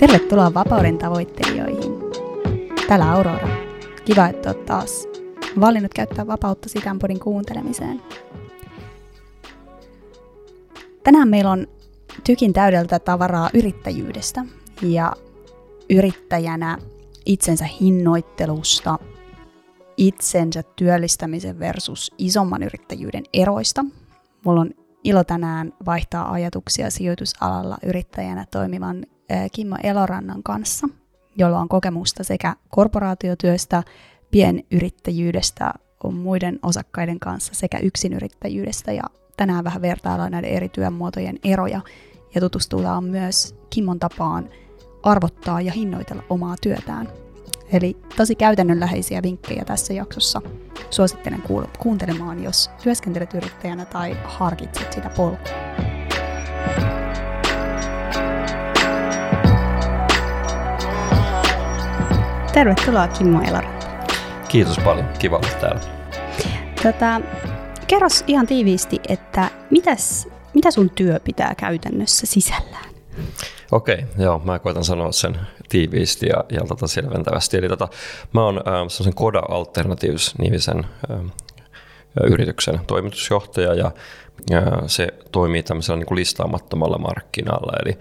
Tervetuloa vapauden tavoittelijoihin. Täällä Aurora. Kiva, että oot taas valinnut käyttää vapautta Sikan podin kuuntelemiseen. Tänään meillä on tykin täydeltä tavaraa yrittäjyydestä ja yrittäjänä itsensä hinnoittelusta, itsensä työllistämisen versus isomman yrittäjyyden eroista. Mulla on ilo tänään vaihtaa ajatuksia sijoitusalalla yrittäjänä toimivan Kimmo Elorannan kanssa, jolla on kokemusta sekä korporaatiotyöstä, pienyrittäjyydestä, on muiden osakkaiden kanssa sekä yksinyrittäjyydestä. Ja tänään vähän vertaillaan näiden eri työmuotojen eroja ja tutustutaan myös Kimmon tapaan arvottaa ja hinnoitella omaa työtään. Eli tosi käytännönläheisiä vinkkejä tässä jaksossa. Suosittelen kuuntelemaan, jos työskentelet yrittäjänä tai harkitset sitä polkua. Tervetuloa Kimmo Eloranta. Kiitos paljon. Kiva olla täällä. Kerros ihan tiiviisti, että mitä sun työ pitää käytännössä sisällään? Okei, joo, mä koitan sanoa sen tiiviisti ja selventävästi. Eli mä oon semmoisen Koda Alternatives-nimisen yrityksen toimitusjohtaja ja se toimii tämmöisellä niin kuin listaamattomalla markkinalla. Eli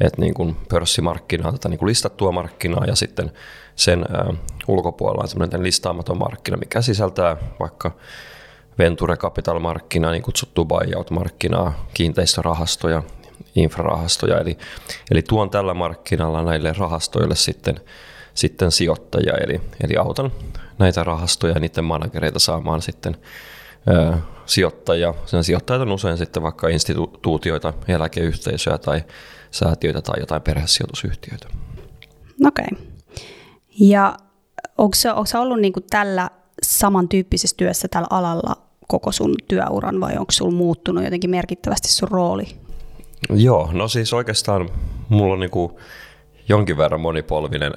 että niin kuin pörssimarkkina on tätä niin kuin listattua markkinaa ja sitten sen ulkopuolella on semmoinen listaamaton markkina, mikä sisältää vaikka venture capital-markkinaa, niin kutsuttua buyout-markkinaa, kiinteistörahastoja, infrarahastoja. Eli tuon tällä markkinalla näille rahastoille sitten sijoittajia. Eli autan näitä rahastoja ja niiden managereita saamaan sitten sijoittajia. Sen sijoittajat on usein sitten vaikka instituutioita, eläkeyhteisöjä tai säätiöitä tai jotain perhesijoitusyhtiöitä. Okei. Ja onko sä ollut niinku tällä samantyyppisessä työssä tällä alalla koko sun työuran vai onko sulla muuttunut jotenkin merkittävästi sun rooli? Joo, no siis oikeastaan mulla on niinku jonkin verran monipolvinen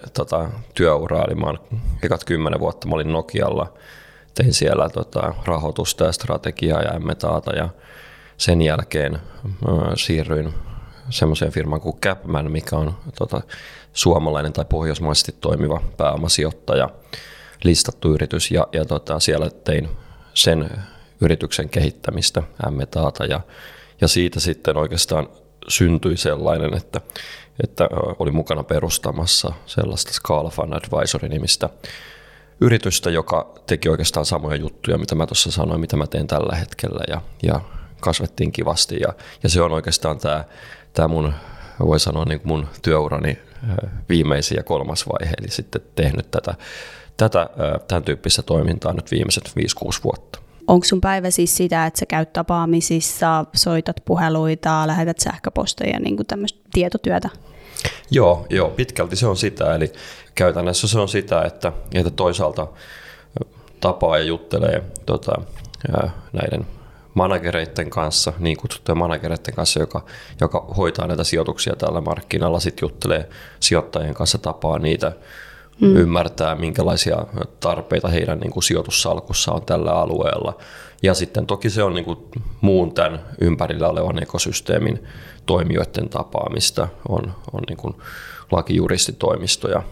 työura, eli mä oon ekat 10 vuotta, mä olin Nokialla, tein siellä rahoitusta ja strategiaa ja M&A:ta ja sen jälkeen siirryin semmoiseen firmaan kuin Capman, mikä on suomalainen tai pohjoismaisesti toimiva pääomasijoittaja, listattu yritys ja siellä tein sen yrityksen kehittämistä, M&A:ta ja siitä sitten oikeastaan syntyi sellainen, että oli mukana perustamassa sellaista Scala Fun Advisory-nimistä yritystä, joka teki oikeastaan samoja juttuja, mitä mä tuossa sanoin, mitä mä teen tällä hetkellä ja kasvettiin kivasti ja se on oikeastaan tämä mun, voi sanoa niin kuin mun työurani viimeisin ja kolmas vaihe, eli sitten tehnyt tämän tyyppistä toimintaa nyt viimeiset 5-6 vuotta. Onko sun päivä siis sitä, että sä käyt tapaamisissa, soitat puheluita, lähetät sähköposteja, niin kuin tämmöistä tietotyötä? Joo, pitkälti se on sitä. Eli käytännössä se on sitä, että toisaalta tapaa ja juttelee näiden managereiden kanssa, niin kutsuttujen managereiden kanssa, joka hoitaa näitä sijoituksia tällä markkinalla, sitten juttelee sijoittajien kanssa, tapaa niitä, ymmärtää, minkälaisia tarpeita heidän niin kuin sijoitussalkussa on tällä alueella. Ja sitten toki se on niin kuin muun tämän ympärillä olevan ekosysteemin toimijoiden tapaamista. On niin kuin lakijuristitoimistoja,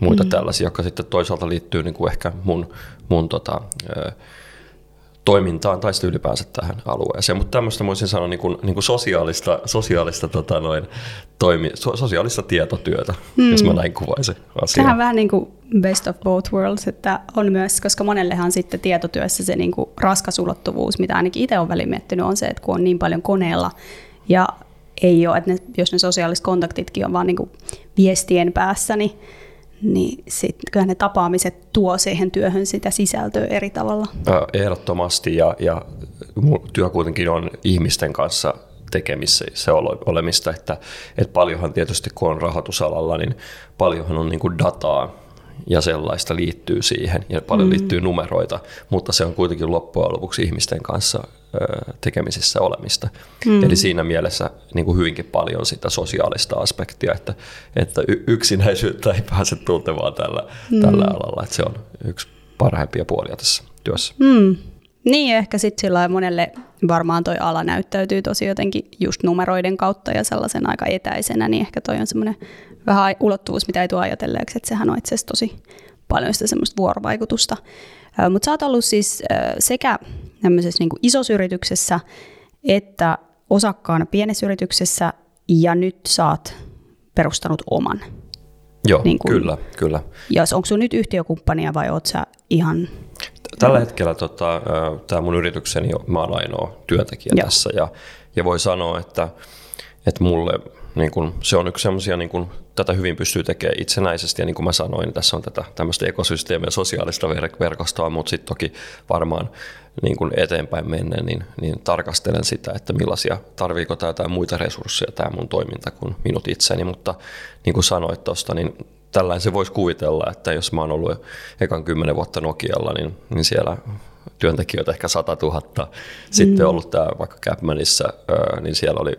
muita tällaisia, jotka sitten toisaalta liittyy niin kuin ehkä mun toimintaan tai sitten ylipäänsä tähän alueeseen. Mutta tämmöistä voisin sanoa niin kuin sosiaalista tietotyötä, jos mä näin kuvaisin asiaa. Tähän vähän niin kuin best of both worlds, että on myös, koska monellehan sitten tietotyössä se niin kuin raskas ulottuvuus, mitä ainakin itse olen väliin miettinyt, on se, että kun on niin paljon koneella ja ei ole, että jos ne sosiaaliset kontaktitkin on vaan niin kuin viestien päässä, niin sitten kyllähän ne tapaamiset tuo siihen työhön sitä sisältöä eri tavalla. Ehdottomasti ja työ kuitenkin on ihmisten kanssa tekemissä se olemista, että paljonhan tietysti kun on rahoitusalalla, niin paljonhan on niin kuin dataa ja sellaista liittyy siihen ja paljon liittyy numeroita, mutta se on kuitenkin loppujen lopuksi ihmisten kanssa tekemisissä olemista. Eli siinä mielessä niin kuin hyvinkin paljon sitä sosiaalista aspektia, että yksinäisyyttä ei pääse tuntemaan tällä alalla. Että se on yksi parhaimpia puolia tässä työssä. Niin, ehkä sitten sillä monelle varmaan toi ala näyttäytyy tosi jotenkin just numeroiden kautta ja sellaisen aika etäisenä, niin ehkä toi on semmoinen vähän ulottuvuus, mitä ei tule ajatelleeksi, että sehän on itse asiassa tosi paljon sitä semmoista vuorovaikutusta. Mutta sä oot ollut siis sekä tämmöisessä niin kuin isossa yrityksessä että osakkaana pienessä yrityksessä ja nyt sä oot perustanut oman. Joo, niin kuin, kyllä. Ja onko sun nyt yhtiökumppania vai oot sä ihan... Tällä hetkellä tämä mun yritykseni, mä oon ainoa työntekijä tässä ja voi sanoa, että mulle niin kun, se on yksi semmoisia, niin tätä hyvin pystyy tekemään itsenäisesti ja niin kuin mä sanoin, niin tässä on tätä tämmöistä ekosysteemiä, sosiaalista verkostoa, mutta sitten toki varmaan niin kun eteenpäin mennään, niin tarkastelen sitä, että millaisia, tarviiko tämä tai muita resursseja tämä mun toiminta kuin minut itseni, mutta niin kuin sanoit tuosta, niin tällainen se voisi kuvitella, että jos mä oon ollut ekan 10 vuotta Nokialla, niin siellä työntekijöitä ehkä 100 000. Sitten ollut tämä vaikka Capmanissa, niin siellä oli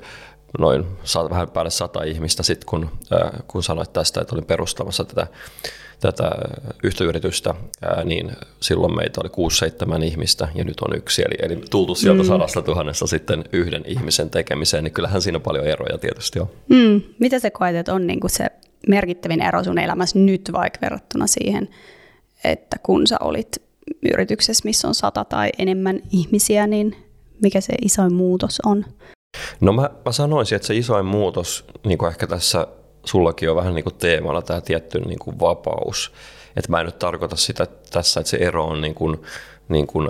noin vähän päälle 100 ihmistä. Sitten kun sanoit tästä, että olin perustamassa tätä yhtiöyritystä, niin silloin meitä oli 6-7 ihmistä ja nyt on yksi. Eli tultu sieltä 100 000 sitten yhden ihmisen tekemiseen, niin kyllähän siinä paljon eroja tietysti on. Mitä se koet, että on niin kuin se merkittävin ero sun elämässä nyt vaikka verrattuna siihen, että kun sä olit yrityksessä, missä on 100 tai enemmän ihmisiä, niin mikä se isoin muutos on? No mä sanoisin, että se isoin muutos, niin kuin ehkä tässä sullakin on vähän niin kuin teemalla tämä tietty niin kuin vapaus. Että mä en nyt tarkoita sitä tässä, että se ero on niin kuin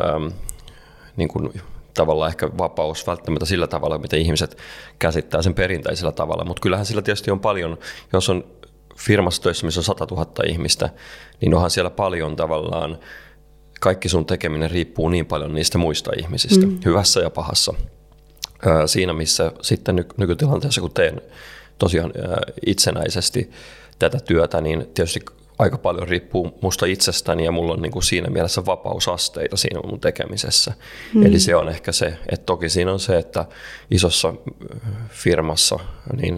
tavallaan ehkä vapaus välttämättä sillä tavalla, miten ihmiset käsittää sen perinteisellä tavalla, mutta kyllähän sillä tietysti on paljon, jos on firmassa töissä, missä on 100 000 ihmistä, niin onhan siellä paljon tavallaan, kaikki sun tekeminen riippuu niin paljon niistä muista ihmisistä, hyvässä ja pahassa. Siinä missä sitten nykytilanteessa, kun teen tosiaan itsenäisesti tätä työtä, niin tietysti aika paljon riippuu musta itsestäni ja mulla on niin kuin siinä mielessä vapausasteita siinä mun tekemisessä. Eli se on ehkä se, että toki siinä on se, että isossa firmassa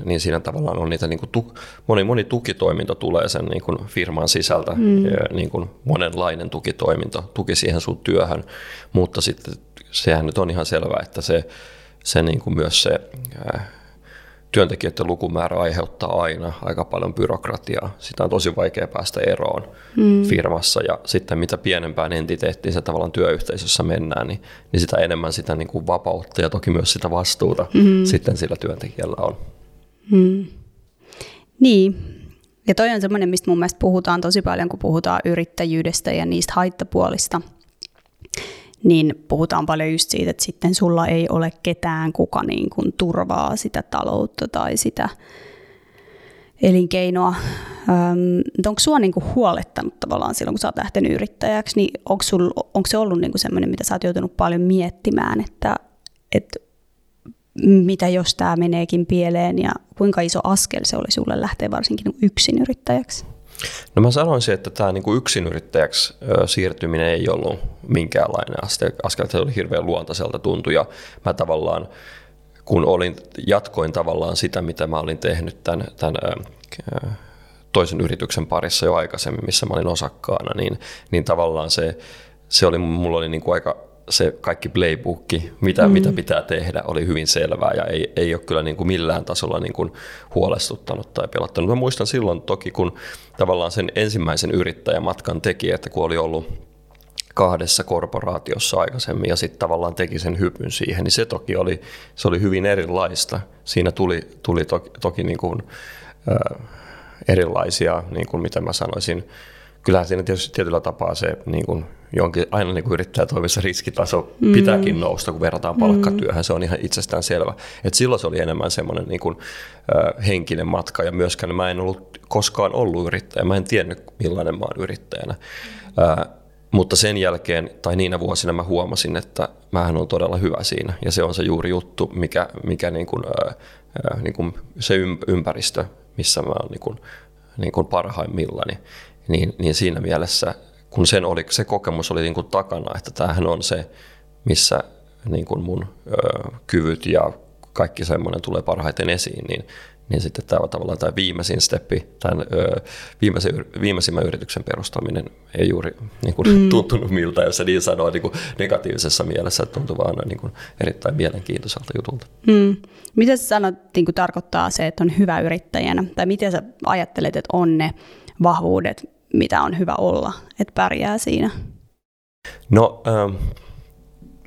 niin siinä tavallaan on niitä niin kuin moni tukitoiminta tulee sen niin kuin firman sisältä, niin kuin monenlainen tukitoiminta, tuki siihen sun työhön, mutta sitten sehän nyt on ihan selvää, että se niin kuin myös se työntekijöiden lukumäärä aiheuttaa aina aika paljon byrokratiaa. Sitä on tosi vaikea päästä eroon firmassa. Ja sitten mitä pienempään entiteettiin se tavallaan työyhteisössä mennään, niin sitä enemmän sitä niin kuin vapautta ja toki myös sitä vastuuta sitten sillä työntekijällä on. Niin. Ja toi on semmoinen, mistä mun mielestä puhutaan tosi paljon, kun puhutaan yrittäjyydestä ja niistä haittapuolista. Niin puhutaan paljon just siitä, että sitten sulla ei ole ketään, kuka niin kuin turvaa sitä taloutta tai sitä elinkeinoa. Onko sinua niin kuin huolettanut tavallaan silloin, kun sä oot lähtenyt yrittäjäksi, niin onko se ollut niin kuin sellainen, mitä sä oot joutunut paljon miettimään, että mitä jos tämä meneekin pieleen ja kuinka iso askel se oli sulle lähteä varsinkin yksin yrittäjäksi? No mä sanoisin, että tämä niinku yksinyrittäjäksi siirtyminen ei ollut minkäänlainen askel, se oli hirveän luontaiselta tuntu ja mä tavallaan kun jatkoin tavallaan sitä, mitä mä olin tehnyt tämän toisen yrityksen parissa jo aikaisemmin, missä mä olin osakkaana, niin tavallaan se oli, mulla oli niinku aika se kaikki playbookki, mitä pitää tehdä, oli hyvin selvää ja ei ole kyllä niin kuin millään tasolla niin kuin huolestuttanut tai pelottanut. Mä muistan silloin toki, kun tavallaan sen ensimmäisen yrittäjämatkan teki, että kun oli ollut 2 korporaatiossa aikaisemmin ja sitten tavallaan teki sen hypyn siihen, niin se toki oli hyvin erilaista. Siinä tuli toki niin kuin, erilaisia, niin kuin mitä mä sanoisin. Kyllähän siinä tietysti tietyllä tapaa se niin kuin aina niin kuin yrittäjätoimissa riskitaso pitääkin nousta, kun verrataan palkkatyöhön. Se on ihan itsestäänselvä. Et silloin se oli enemmän semmoinen niin kuin, henkinen matka ja myöskään mä en ollut koskaan ollut yrittäjä. Mä en tiennyt, millainen mä oon yrittäjänä. Mutta sen jälkeen tai niinä vuosina mä huomasin, että mähän on todella hyvä siinä. Ja se on se juuri juttu, mikä niin kuin se ympäristö, missä mä oon niin kuin parhaimmillani. Niin siinä mielessä, kun se kokemus oli niin kuin takana, että tämähän on se, missä niin kuin mun kyvyt ja kaikki semmoinen tulee parhaiten esiin, niin, niin sitten tavallaan tämä viimeisin steppi, tämän viimeisimmän yrityksen perustaminen ei juuri niin kuin, tuntunut miltä, jos se niin sanoo niin kuin negatiivisessa mielessä, että tuntuu vaan niin kuin, erittäin mielenkiintoiselta jutulta. Mitä sä sanot, niin kuin tarkoittaa se, että on hyvä yrittäjänä, tai miten sä ajattelet, että on ne vahvuudet, mitä on hyvä olla, että pärjää siinä? No,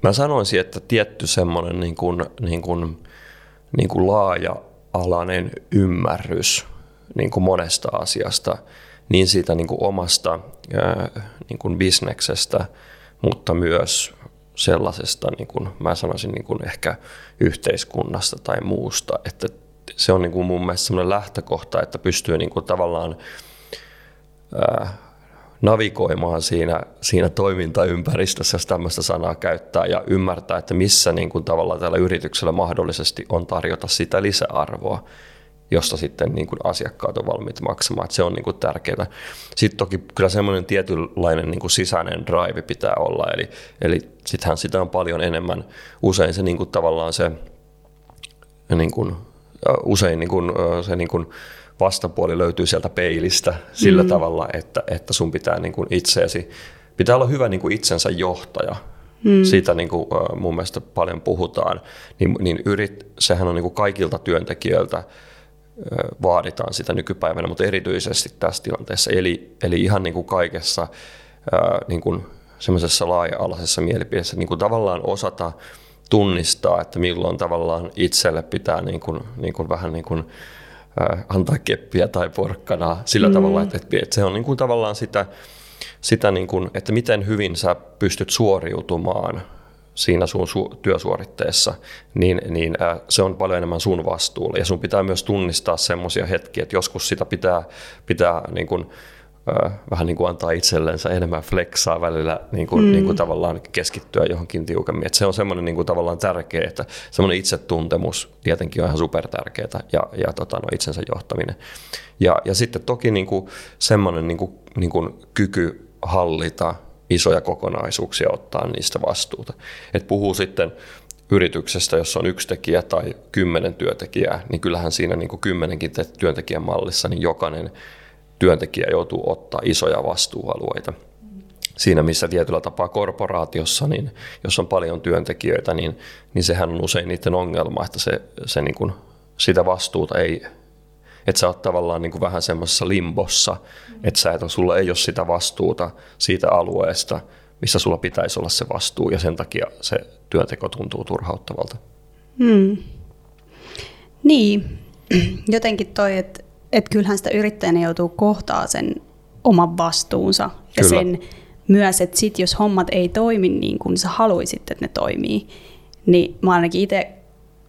mä sanoisin, että tietty semmoinen niin kuin laaja-alainen ymmärrys niin kuin monesta asiasta, niin siitä niin kuin omasta niin kuin bisneksestä, mutta myös sellaisesta, niin kuin mä sanoisin, niin kuin ehkä yhteiskunnasta tai muusta. Että se on niin kuin mun mielestä semmoinen lähtökohta, että pystyy niin kuin tavallaan navigoimaan siinä toimintaympäristössä, jos tämmöistä sanaa käyttää, ja ymmärtää, että missä niin kuin tavallaan tällä yrityksellä mahdollisesti on tarjota sitä lisäarvoa, josta sitten niin kuin asiakkaat on valmiit maksamaan. Että se on niin kuin tärkeää. Sitten toki kyllä semmoinen tietynlainen niin kuin sisäinen drive pitää olla, eli sittenhän sitä on paljon enemmän. Usein se niin kuin tavallaan se, niin kuin, usein niin kuin, se niin kuin, vastapuoli löytyy sieltä peilistä sillä tavalla, että sun pitää niin kuin pitää olla hyvä niin kuin itsensä johtaja. Siitä niin kuin mun mielestä paljon puhutaan. Sehän on niin kuin kaikilta työntekijöiltä vaaditaan sitä nykypäivänä, mutta erityisesti tässä tilanteessa. Eli ihan niin kuin kaikessa niin kuin semmoisessa laaja-alaisessa mielipiteessä niin kuin tavallaan osata tunnistaa, että milloin tavallaan itselle pitää niin kuin vähän niin kuin antaa keppiä tai porkkanaa sillä tavalla, että se on niin kuin tavallaan sitä niin kuin, että miten hyvin sä pystyt suoriutumaan siinä sun työsuoritteessa, niin se on paljon enemmän sun vastuulla. Ja sun pitää myös tunnistaa semmoisia hetkiä, että joskus sitä pitää niin kuin, vähän niin kuin antaa itsellensä enemmän flexaa välillä niin kuin tavallaan keskittyä johonkin tiukemmin. Et se on semmoinen niin kuin tavallaan tärkeä, että semmoinen itsetuntemus tietenkin on ihan supertärkeää ja itsensä johtaminen. Ja sitten toki niin kuin semmoinen niin kuin kyky hallita isoja kokonaisuuksia, ottaa niistä vastuuta. Et puhuu sitten yrityksestä, jossa on yksi tekijä tai 10 työntekijää, niin kyllähän siinä niin kuin 10 työntekijän mallissa niin jokainen työntekijä joutuu ottaa isoja vastuualueita. Siinä missä tietyllä tapaa korporaatiossa, niin jos on paljon työntekijöitä, niin sehän on usein niiden ongelma, että se niin kuin sitä vastuuta ei, että sä oot tavallaan niin kuin vähän semmoisessa limbossa, että sulla ei ole sitä vastuuta siitä alueesta, missä sulla pitäisi olla se vastuu, ja sen takia se työnteko tuntuu turhauttavalta. Niin, jotenkin toi, että kyllähän sitä yrittäjänä joutuu kohtaa sen oman vastuunsa ja sen myös, että sit jos hommat ei toimi niin kuin sä haluisit, että ne toimii, niin mä ainakin itse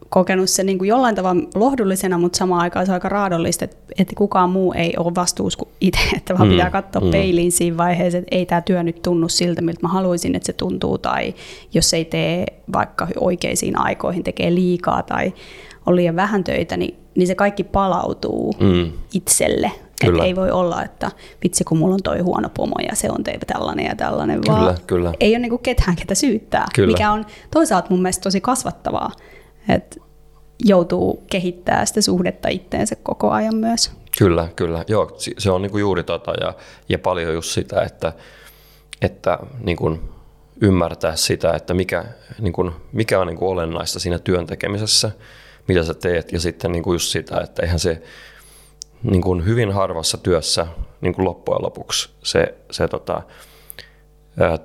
kokenut sen niin kuin jollain tavalla lohdullisena, mutta samaan aikaan se on aika raadollista, että kukaan muu ei ole vastuus kuin itse, että vaan pitää katsoa peiliin siinä vaiheessa, että ei tämä työ nyt tunnu siltä, miltä mä haluaisin, että se tuntuu, tai jos ei tee vaikka oikeisiin aikoihin, tekee liikaa tai on liian vähän töitä, niin se kaikki palautuu itselle. Että ei voi olla, että vitsi kun mulla on toi huono pomo ja se on tällainen ja tällainen, kyllä, vaan kyllä. Ei ole niinku ketään ketä syyttää, kyllä. Mikä on toisaalta mun mielestä tosi kasvattavaa, että joutuu kehittämään sitä suhdetta itteensä koko ajan myös. Kyllä. Joo, se on niinku juuri ja paljon just sitä, että niinku ymmärtää sitä, että mikä on niinku olennaista siinä työn tekemisessä, mitä sä teet, ja sitten niin kuin just sitä, että eihän se niin kuin hyvin harvassa työssä niin kuin loppujen lopuksi se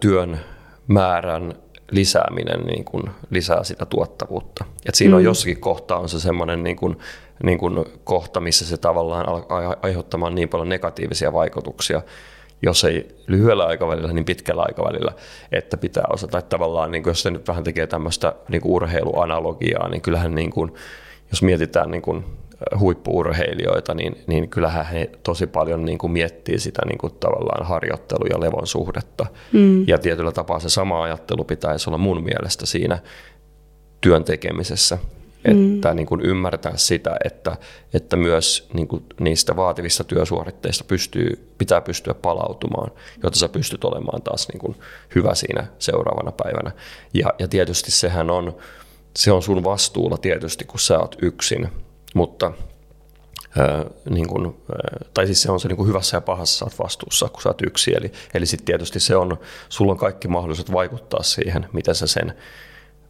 työn määrän lisääminen niin kuin lisää sitä tuottavuutta. Et siinä on jossakin kohtaa on se semmoinen niin kuin kohta, missä se tavallaan alkaa aiheuttamaan niin paljon negatiivisia vaikutuksia, jos ei lyhyellä aikavälillä, niin pitkällä aikavälillä, että pitää osata. Että tavallaan, niin jos se nyt vähän tekee tämmöistä niin kuin urheiluanalogiaa, niin kyllähän niin kuin, jos mietitään niin kuin huippu-urheilijoita, niin kyllähän he tosi paljon niin kuin miettii sitä niin kuin tavallaan harjoittelu- ja levon suhdetta. Ja tietyllä tapaa se sama ajattelu pitäisi olla mun mielestä siinä työn tekemisessä. Että niin kuin ymmärtää sitä, että myös niin kuin niistä vaativista työsuoritteista pitää pystyä palautumaan, jotta sä pystyt olemaan taas niin kuin hyvä siinä seuraavana päivänä. Ja tietysti sehän on sun vastuulla tietysti, kun sä oot yksin, mutta niin kun, tai siis se on se niin kun hyvässä ja pahassa saat vastuussa, kun sä oot yksi. Eli sitten tietysti se on, sulla on kaikki mahdollisuudet vaikuttaa siihen, miten sä sen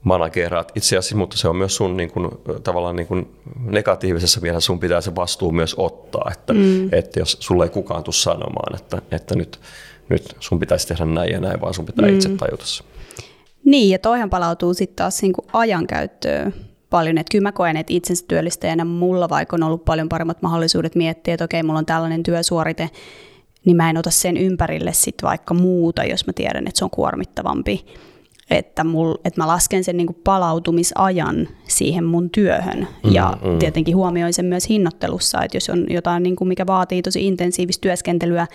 manageraat itse asiassa, mutta se on myös sun niin kun, tavallaan niin kun negatiivisessa mielessä sun pitää se vastuu myös ottaa, että, että jos sulle ei kukaan tule sanomaan, että nyt sun pitäisi tehdä näin ja näin, vaan sun pitää itse tajuta se. Niin, ja toihan palautuu sitten taas niin kun ajankäyttöön paljon, että kyllä mä koen, että itsensä työllistäjänä mulla vaikka on ollut paljon paremmat mahdollisuudet miettiä, että okei, mulla on tällainen työsuorite, niin mä en ota sen ympärille sitten vaikka muuta, jos mä tiedän, että se on kuormittavampi. Että mä lasken sen niin kuin palautumisajan siihen mun työhön ja tietenkin huomioin sen myös hinnoittelussa, että jos on jotain, niin kuin mikä vaatii tosi intensiivistä työskentelyä,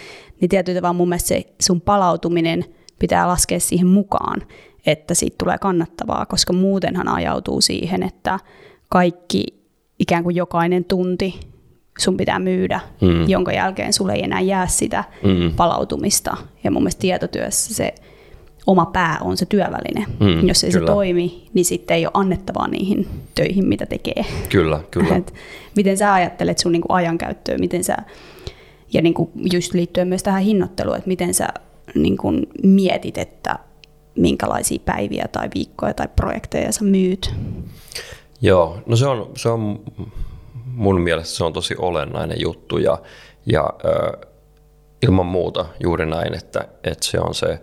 niin tietyllä tavalla mun mielestä se sun palautuminen pitää laskea siihen mukaan, että siitä tulee kannattavaa, koska muutenhan ajautuu siihen, että kaikki, ikään kuin jokainen tunti sun pitää myydä, jonka jälkeen sulle ei enää jää sitä palautumista. Ja mun mielestä tietotyössä se oma pää on se työväline. Jos ei se toimi, niin sitten ei ole annettavaa niihin töihin, mitä tekee. Kyllä. Miten sä ajattelet sun niinku ajankäyttöä, miten sä, ja niinku just liittyen myös tähän hinnoitteluun, että miten sä niinku mietit, että minkälaisia päiviä tai viikkoja tai projekteja sä myyt? Joo, no se on mun mielestä se on tosi olennainen juttu ja ilman muuta juuri näin, että se on se,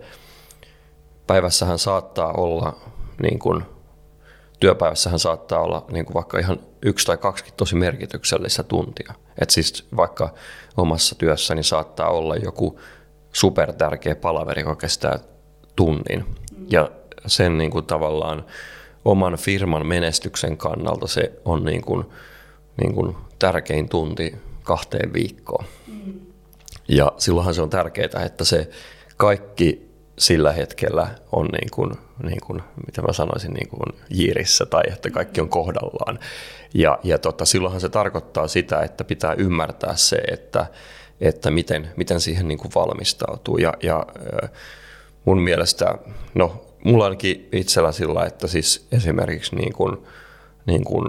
päivässähän saattaa olla, niin kun, työpäivässähän saattaa olla niin kun vaikka ihan 1 tai 2 tosi merkityksellistä tuntia. Et siis vaikka omassa työssäni saattaa olla joku supertärkeä palaveri, joka kestää tunnin. Ja sen niin kuin tavallaan oman firman menestyksen kannalta se on niin kuin tärkein tunti 2 viikkoon. Ja silloinhan se on tärkeää, että se kaikki sillä hetkellä on niin kuin mitä mä sanoisin niin kuin jiirissä tai että kaikki on kohdallaan. Ja silloinhan se tarkoittaa sitä, että pitää ymmärtää se, että miten siihen niin kuin valmistautuu ja mun mielestä, no mulla ainakin itsellä sillä, että siis esimerkiksi niin kuin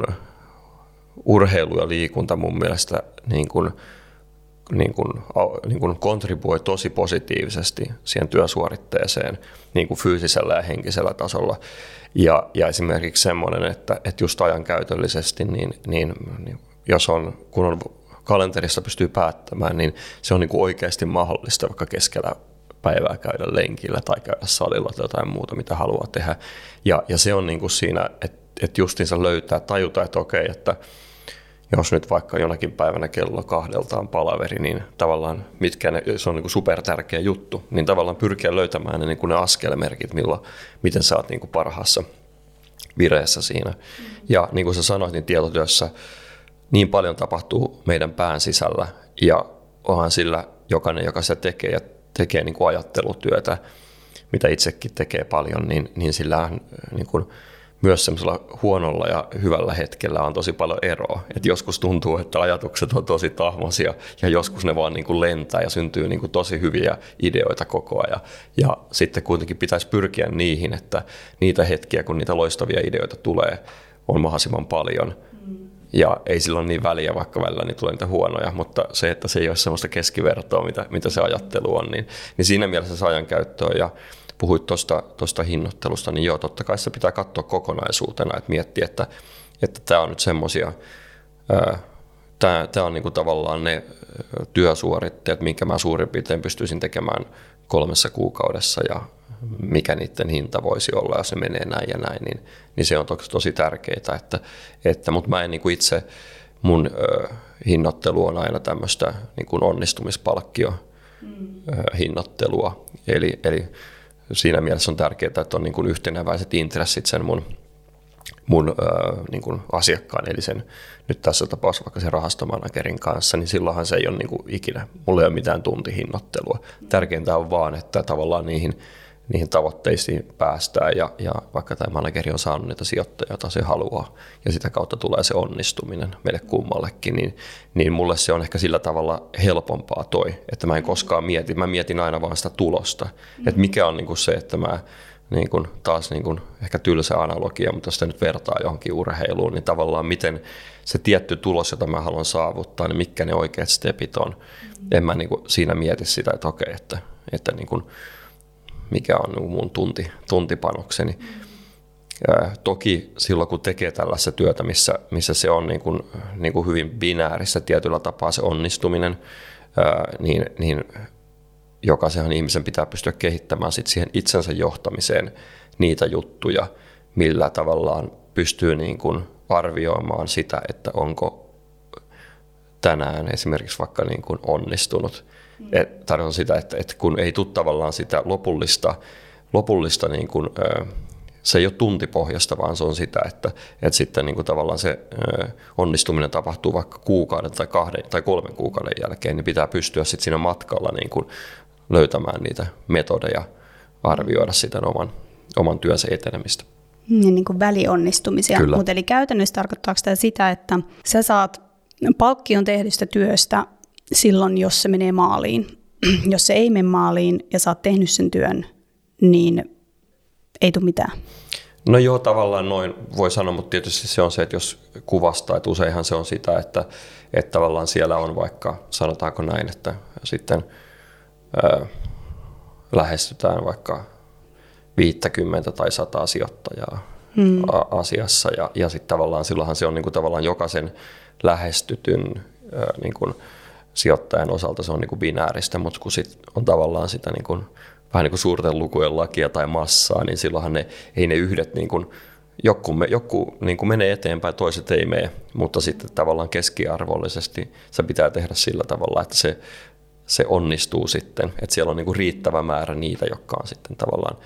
urheilu ja liikunta mun mielestä niin kuin kontribuoi tosi positiivisesti siihen työsuoritteeseen niin kuin fyysisellä ja henkisellä tasolla. Ja esimerkiksi semmoinen, että just ajankäytöllisesti, niin jos on, kun on kalenterissa pystyy päättämään, niin se on niin kuin oikeasti mahdollista vaikka keskellä päivää käydä lenkillä tai käydä salilla tai jotain muuta, mitä haluaa tehdä. Ja se on niin kuin siinä, että justiinsa löytää, tajuta, että okei, että jos nyt vaikka jonakin päivänä kello 2 on palaveri, niin tavallaan se on niin kuin supertärkeä juttu, niin tavallaan pyrkiä löytämään ne askelmerkit, miten sä oot niin kuin parhaassa vireessä siinä. Ja niin kuin sä sanoit, niin tietotyössä niin paljon tapahtuu meidän pään sisällä ja onhan sillä jokainen, joka sitä tekee niin kuin ajattelutyötä, mitä itsekin tekee paljon, niin sillä niin kuin myös semmoisella huonolla ja hyvällä hetkellä on tosi paljon eroa. Et joskus tuntuu, että ajatukset on tosi tahmaisia ja joskus ne vaan niin kuin lentää ja syntyy niin kuin tosi hyviä ideoita koko ajan. Ja sitten kuitenkin pitäisi pyrkiä niihin, että niitä hetkiä, kun niitä loistavia ideoita tulee, on mahdollisimman paljon. Ja ei sillä ole niin väliä, vaikka välillä niin tulee niitä huonoja, mutta se, että se ei ole sellaista keskivertoa, mitä se ajattelu on, niin siinä mielessä se ajankäyttöön. Ja puhuit tuosta hinnoittelusta, niin joo, totta kai se pitää katsoa kokonaisuutena, että miettiä, että tämä on nyt semmoisia, tämä on niinku tavallaan ne työsuoritteet, minkä mä suurin piirtein pystyisin tekemään 3 kuukaudessa ja mikä niiden hinta voisi olla, ja se menee näin ja näin, niin se on tosi tärkeää. Mutta mä en niin kuin itse, mun hinnoittelu on aina tämmöistä niin kuin onnistumispalkkio-hinnoittelua. Eli siinä mielessä on tärkeää, että on niin kuin yhtenäväiset intressit sen mun niin kuin asiakkaan, eli sen nyt tässä tapauksessa vaikka sen rahastomanagerin kanssa, niin silloinhan se ei ole niin kuin ikinä, mulla ei ole mitään tuntihinnoittelua. Tärkeintä on vaan, että tavallaan niihin tavoitteisiin päästään ja vaikka tämä manageri on saanut niitä sijoittajia, jota se haluaa ja sitä kautta tulee se onnistuminen meille kummallekin, niin mulle se on ehkä sillä tavalla helpompaa toi, että mä en koskaan mieti, mä mietin aina vaan sitä tulosta, että mikä on niin kuin se, että mä niin kuin, taas niin kuin, ehkä tylsä analogia, mutta jos sitä nyt vertaa johonkin urheiluun, niin tavallaan miten se tietty tulos, jota mä haluan saavuttaa, niin mitkä ne oikeat stepit on. En mä niin kuin, siinä mieti sitä, että okei, että niin kuin, mikä on mun tuntipanokseni. Toki silloin, kun tekee tällaista työtä, missä se on niin kuin hyvin binäärissä tietyllä tapaa se onnistuminen, niin jokaisenhan ihmisen pitää pystyä kehittämään sit siihen itsensä johtamiseen niitä juttuja, millä tavallaan pystyy niin kuin arvioimaan sitä, että onko tänään esimerkiksi vaikka niin kuin onnistunut. Tarkoitan sitä, että kun ei tule tavallaan sitä lopullista niin kuin, se ei ole tuntipohjasta, vaan se on sitä, että sitten niin kuin tavallaan se onnistuminen tapahtuu vaikka kuukauden tai 2 tai 3 kuukauden jälkeen, niin pitää pystyä sitten siinä matkalla niin kuin löytämään niitä metodeja, arvioida sitä oman työnsä etenemistä. Niin kuin välionnistumisia. Kyllä. Mut eli käytännössä tarkoittaako tämä sitä, että sä saat palkkion tehdystä työstä silloin, jos se menee maaliin. Jos se ei mene maaliin ja sä oot tehnyt sen työn, niin ei tule mitään. No joo, tavallaan noin voi sanoa, mutta tietysti se on se, että jos kuvastaa, että useinhan se on sitä, että tavallaan siellä on vaikka, sanotaanko näin, että sitten lähestytään vaikka 50 tai 100 sijoittajaa asiassa ja sitten tavallaan silloinhan se on niin kuin tavallaan jokaisen lähestytyn niin kuin sijoittajan osalta se on niin kuin binääristä, mutta kun sit on tavallaan sitä niin kuin vähän niin kuin suurten lukujen lakia tai massaa, niin silloinhan ei ne yhdet, niin kuin, joku niin kuin menee eteenpäin, toiset ei mene, mutta sitten tavallaan keskiarvollisesti se pitää tehdä sillä tavalla, että se onnistuu sitten, että siellä on niin kuin riittävä määrä niitä, jotka on sitten tavallaan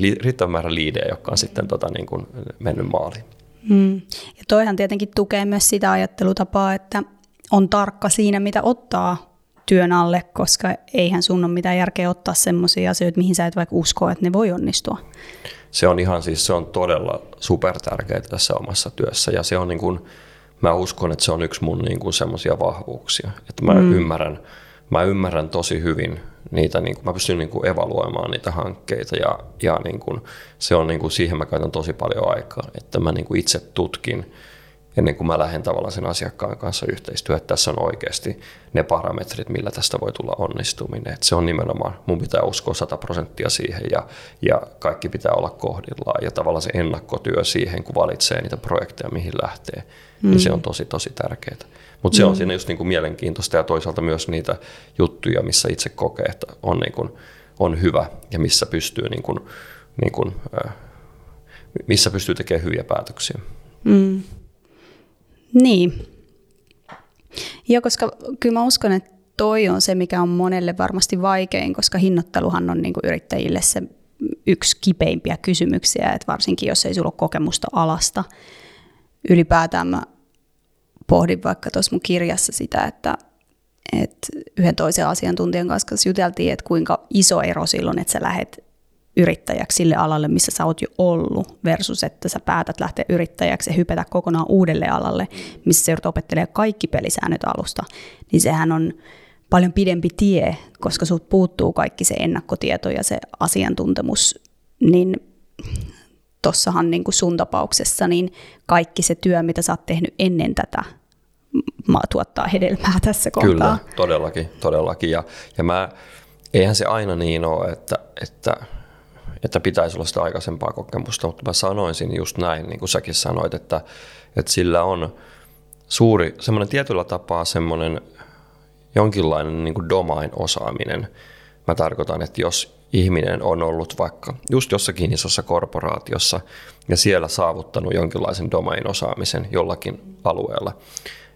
riittävä määrä liidejä, jotka on sitten niin kuin mennyt maaliin. Ja toihan tietenkin tukee myös sitä ajattelutapaa, että on tarkka siinä, mitä ottaa työn alle, koska eihän sun ole mitään järkeä ottaa semmoisia asioita, mihin sä et vaikka usko, että ne voi onnistua. Se on ihan siis, se on todella supertärkeää tässä omassa työssä ja se on niin kuin, mä uskon, että se on yksi mun niin kuin semmoisia vahvuuksia, että mä ymmärrän tosi hyvin niitä, niin kuin, mä pystyn niin kuin evaluoimaan niitä hankkeita ja niin kuin, se on niin kuin, siihen mä käytän tosi paljon aikaa, että mä niin kuin itse tutkin ennen kuin mä lähden tavallaan sen asiakkaan kanssa yhteistyöhön, että tässä on oikeasti ne parametrit, millä tästä voi tulla onnistuminen. Että se on nimenomaan, mun pitää uskoa 100% siihen ja kaikki pitää olla kohdillaan. Ja tavallaan se ennakkotyö siihen, kun valitsee niitä projekteja, mihin lähtee, niin se on tosi, tosi tärkeää. Mutta se on siinä just niinku mielenkiintoista ja toisaalta myös niitä juttuja, missä itse kokee, että on, niinku, on hyvä ja missä pystyy, missä pystyy tekemään hyviä päätöksiä. Mm. Niin. Ja koska kyllä mä uskon, että toi on se, mikä on monelle varmasti vaikein, koska hinnoitteluhan on niin kuin yrittäjille se yksi kipeimpiä kysymyksiä, että varsinkin jos ei sulla ole kokemusta alasta. Ylipäätään mä pohdin vaikka tuossa mun kirjassa sitä, että yhden toisen asiantuntijan kanssa juteltiin, että kuinka iso ero silloin, että sä lähet yrittäjäksi sille alalle, missä sä oot jo ollut, versus että sä päätät lähteä yrittäjäksi ja hypätä kokonaan uudelle alalle, missä sä joudut opettelemaan kaikki pelisäännöt alusta, niin sehän on paljon pidempi tie, koska sut puuttuu kaikki se ennakkotieto ja se asiantuntemus, niin tossahan niin kuin sun tapauksessa niin kaikki se työ, mitä sä oot tehnyt ennen tätä, tuottaa hedelmää tässä kohtaa. Kyllä, todellakin. Ja eihän se aina niin ole, että pitäisi olla sitä aikaisempaa kokemusta, mutta mä sanoisin just näin, niin kuin säkin sanoit, että sillä on suuri, semmoinen tietyllä tapaa semmoinen jonkinlainen niin kuin domain-osaaminen. Mä tarkoitan, että jos ihminen on ollut vaikka just jossakin isossa korporaatiossa ja siellä saavuttanut jonkinlaisen domain-osaamisen jollakin alueella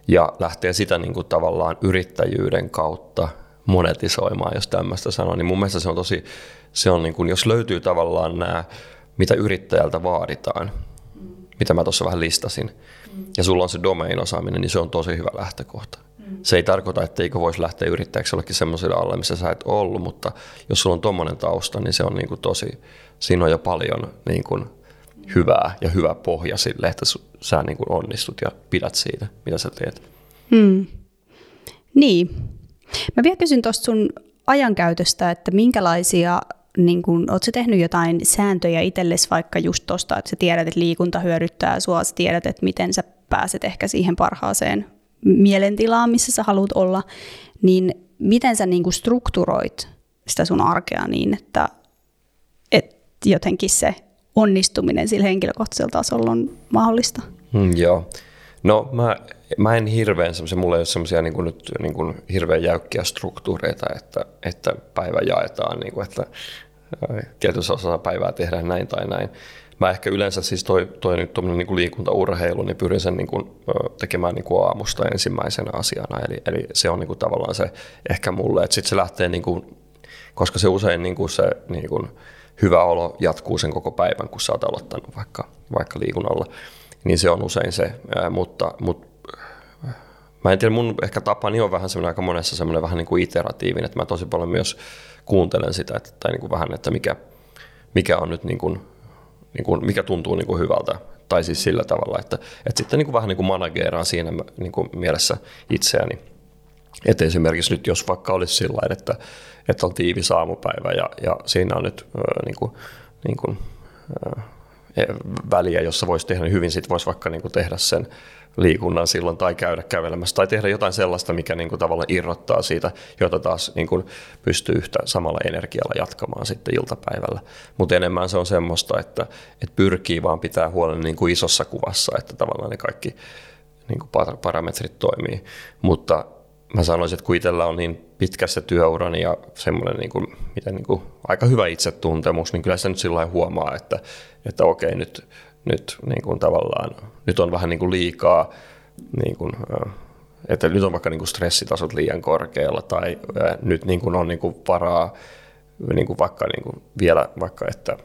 ja lähtee sitä niin kuin tavallaan yrittäjyyden kautta monetisoimaan, jos tämmöistä sanoo, niin mun mielestä se on tosi, se on niin kuin, jos löytyy tavallaan nämä, mitä yrittäjältä vaaditaan, mitä mä tuossa vähän listasin, ja sulla on se domain-osaaminen, niin se on tosi hyvä lähtökohta. Se ei tarkoita, etteikö voisi lähteä yrittäjäksi jollekin semmoiselle alle, missä sä et ollut, mutta jos sulla on tommoinen tausta, niin se on niin kuin tosi, siinä on jo paljon niin kuin hyvää ja hyvä pohja sille, että sä niin kuin onnistut ja pidät siitä, mitä sä teet. Niin. Mä vielä kysyn tuosta sun ajankäytöstä, että minkälaisia niin kun, ootko sä tehnyt jotain sääntöjä itsellesi vaikka just tosta, että sä tiedät, että liikunta hyödyttää sua, sä tiedät, että miten sä pääset ehkä siihen parhaaseen mielentilaan, missä sä haluat olla, niin miten sä niin kun strukturoit sitä sun arkea niin, että jotenkin se onnistuminen sillä henkilökohtaisella tasolla on mahdollista? Joo. No mä en hirveän semmoisia, mulla ei ole semmoisia niin kuin hirveän jäykkiä struktuureita, että päivä jaetaan, niin kuin, että tietyssä osassa päivää tehdään näin tai näin. Mä ehkä yleensä siis toi nyt tommoinen niin kuin liikuntaurheilu, niin pyrin sen niin kuin tekemään niin kuin aamusta ensimmäisenä asiana, eli se on niin kuin tavallaan se ehkä mulle, että sitten se lähtee niin kuin, koska se usein niin kuin se niin kuin hyvä olo jatkuu sen koko päivän, kun sä oot aloittanut vaikka liikunnalla. Niin se on usein se, mutta mä en tiedä, mun ehkä tapani on vähän semmoinen aika monessa semmoinen vähän niin kuin iteratiivinen, että mä tosi paljon myös kuuntelen sitä, että, tai niin kuin vähän, että mikä on nyt niin kuin, mikä tuntuu niin kuin hyvältä, tai siis sillä tavalla, että sitten niin kuin vähän niin kuin manageeraan siinä niin kuin mielessä itseäni. Että esimerkiksi nyt jos vaikka olisi sillä tavalla, että on tiivis aamupäivä ja siinä on nyt väliä, jossa voisi tehdä hyvin, sit voisi vaikka niin kuin tehdä sen liikunnan silloin tai käydä kävelemässä tai tehdä jotain sellaista, mikä niin kuin tavallaan irrottaa siitä, jota taas niin kuin pystyy yhtä samalla energialla jatkamaan sitten iltapäivällä. Mutta enemmän se on semmoista, että pyrkii vaan pitää huolen niin kuin isossa kuvassa, että tavallaan ne kaikki niin kuin parametrit toimii. Mutta mä sanoisin, että kun itsellä on niin pitkä se työurani ja semmoinen niin kuin aika hyvä itsetuntemus, niin kyllä se nyt sillä lailla huomaa, että okei, nyt niin kuin tavallaan nyt on vähän niin kuin liikaa, niin kuin, että nyt on vaikka niin kuin stressitasot liian korkealla tai nyt niin kuin on niin kuin varaa niin kuin vielä vaikka, että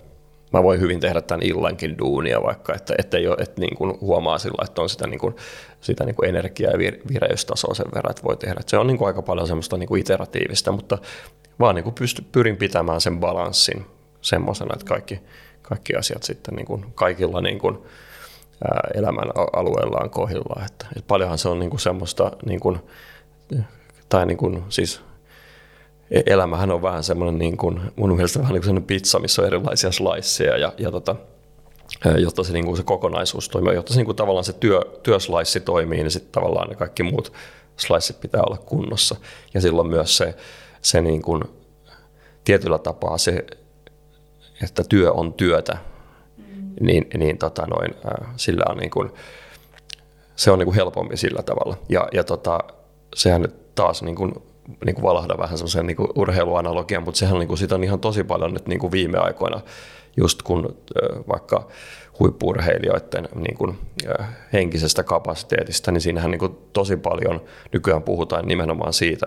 mä voin hyvin tehdä tämän illankin duunia vaikka, että ei ole, että niin kuin huomaa sillä, että on sitä niin kuin energiaa ja vireystasoa sen verran, että voi tehdä. Että se on niin kuin aika paljon semmoista niin kuin iteratiivista, mutta vaan niin kuin pyrin pitämään sen balanssin semmoisena, että kaikki asiat sitten niin kuin kaikilla niin kuin elämän alueellaan kohdillaan. Että paljonhan se on niin kuin semmoista, niin kuin, tai niin kuin, siis elämähän on vähän semmoinen, niin kuin, mun mielestä vähän niin kuin semmoinen pizza, missä on erilaisia slaisseja, jotta se, niin kuin se kokonaisuus toimii, jotta se niin kuin tavallaan se työslaissi toimii, niin sitten tavallaan ne kaikki muut slaissit pitää olla kunnossa. Ja silloin myös se niin kuin, tietyllä tapaa se, että työ on työtä, niin sillä on niin kuin, se on niin kuin helpompi sillä tavalla. Ja sehän nyt taas niin kuin valahda vähän semmoisen niin kuin urheiluanalogian, mutta sehän on, niin kuin, sitä on ihan tosi paljon nyt niin kuin viime aikoina, just kun vaikka huippu-urheilijoiden niin kuin henkisestä kapasiteetista, niin siinähän niin kuin tosi paljon nykyään puhutaan nimenomaan siitä,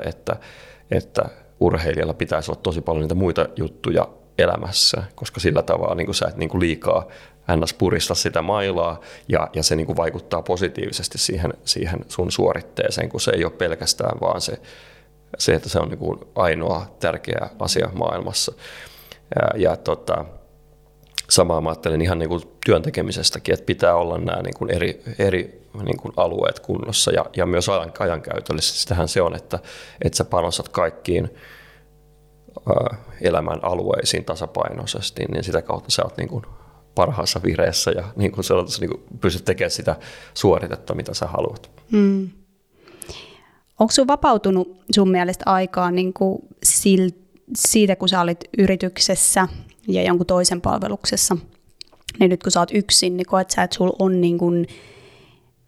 että urheilijalla pitäisi olla tosi paljon niitä muita juttuja elämässä, koska sillä tavalla niin kuin sä et niin kuin liikaa ns. Purista sitä mailaa, ja se niin kuin vaikuttaa positiivisesti siihen sun suoritteeseen, kun se ei ole pelkästään vaan se, että se on niin kuin ainoa tärkeä asia maailmassa. Ja samaa mä ajattelen ihan niin kuin työn tekemisestäkin, että pitää olla nämä niin kuin eri niin kuin alueet kunnossa ja myös ajankäytöllisesti. Sitähän se on, että sä panostat kaikkiin elämän alueisiin tasapainoisesti, niin sitä kautta sä oot niin kuin parhaassa vireessä ja niin kuin pystyt tekemään sitä suoritetta, mitä sä haluat. Mm. Onko sun vapautunut sun mielestä aikaa niin kuin siitä, kun sä olit yrityksessä ja jonkun toisen palveluksessa, niin nyt kun sä oot yksin, niin koet sä, että sulla on niin kuin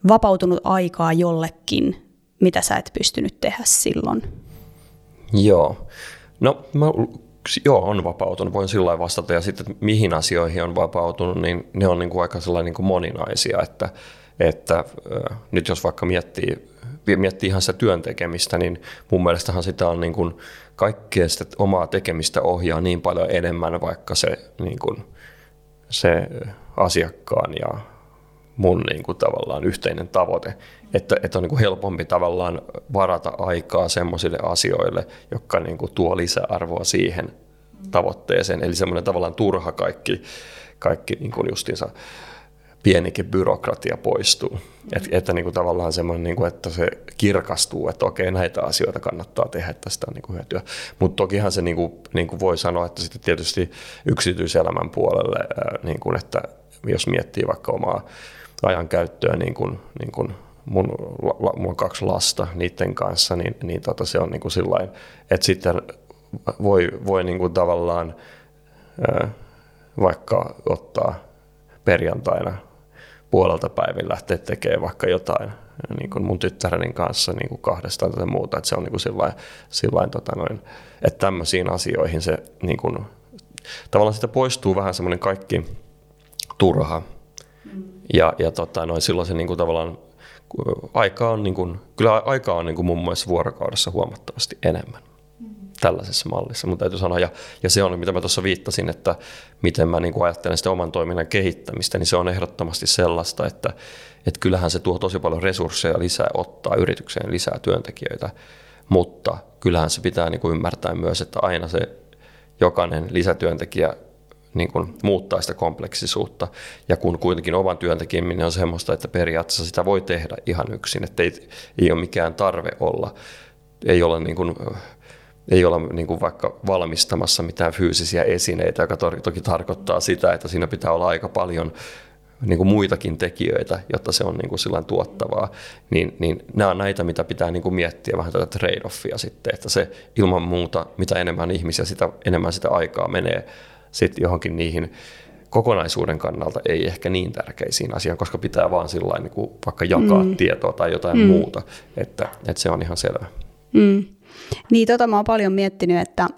vapautunut aikaa jollekin, mitä sä et pystynyt tehdä silloin? Joo. No, on vapautunut. Voin sillä lailla vastata. Ja sitten, että mihin asioihin on vapautunut, niin ne on niin kuin aika sellainen niin kuin moninaisia, että nyt jos vaikka miettii ihan sitä työn tekemistä, niin mun mielestähän sitä on niin kuin kaikkea sitä omaa tekemistä ohjaa niin paljon enemmän vaikka se, niin kuin, se asiakkaan ja mun niin kuin tavallaan yhteinen tavoite, että on niin kuin helpompi tavallaan varata aikaa semmoisille asioille, jotka niin kuin tuo lisäarvoa siihen tavoitteeseen, eli semmoinen tavallaan turha kaikki niin kuin justiinsa pienikin byrokratia poistuu. Että niin kuin tavallaan semmoinen, niin kuin, että se kirkastuu, että okei, näitä asioita kannattaa tehdä, että tästä on niin kuin hyötyä. Mutta tokihan se niin kuin voi sanoa, että sitten tietysti yksityiselämän puolelle, niin kuin, että jos miettii vaikka omaa ajankäyttöä, niin kuin mulla on 2 lasta niiden kanssa, niin se on niin kuin sillain, että sitten voi niin kuin tavallaan vaikka ottaa perjantaina puolelta päivin lähteä tekemään vaikka jotain niin kuin mun tyttäreni kanssa niin kuin 2 tai muuta, että se on niin kuin sillain että tämmöisiin asioihin se niin kuin, tavallaan sitä poistuu vähän semmoinen kaikki turha ja silloin se niin kuin tavallaan aika on niin kuin, kyllä aika on niin kuin mun mielestä vuorokaudessa huomattavasti enemmän tällaisessa mallissa, mutta täytyy sanoa, ja se on mitä mä tuossa viittasin, että miten mä niin kuin ajattelen sitä oman toiminnan kehittämistä, niin se on ehdottomasti sellaista, että kyllähän se tuo tosi paljon resursseja lisää, ottaa yritykseen lisää työntekijöitä, mutta kyllähän se pitää niin kuin ymmärtää myös, että aina se jokainen lisätyöntekijä niin kuin muuttaa sitä kompleksisuutta, ja kun kuitenkin oman työntekeminen on semmoista, että periaatteessa sitä voi tehdä ihan yksin, että ei ole mikään tarve olla, ei olla vaikka valmistamassa mitään fyysisiä esineitä, joka toki tarkoittaa sitä, että siinä pitää olla aika paljon niin kuin muitakin tekijöitä, jotta se on niin kuin sillain tuottavaa, niin nämä on näitä, mitä pitää niin kuin miettiä vähän tätä trade-offia sitten, että se ilman muuta, mitä enemmän ihmisiä, sitä enemmän sitä aikaa menee sitten johonkin niihin kokonaisuuden kannalta ei ehkä niin tärkeisiin asioihin, koska pitää vaan sillain niin kuin vaikka jakaa tietoa tai jotain muuta, että se on ihan selvä. Niin, mä oon paljon miettinyt, että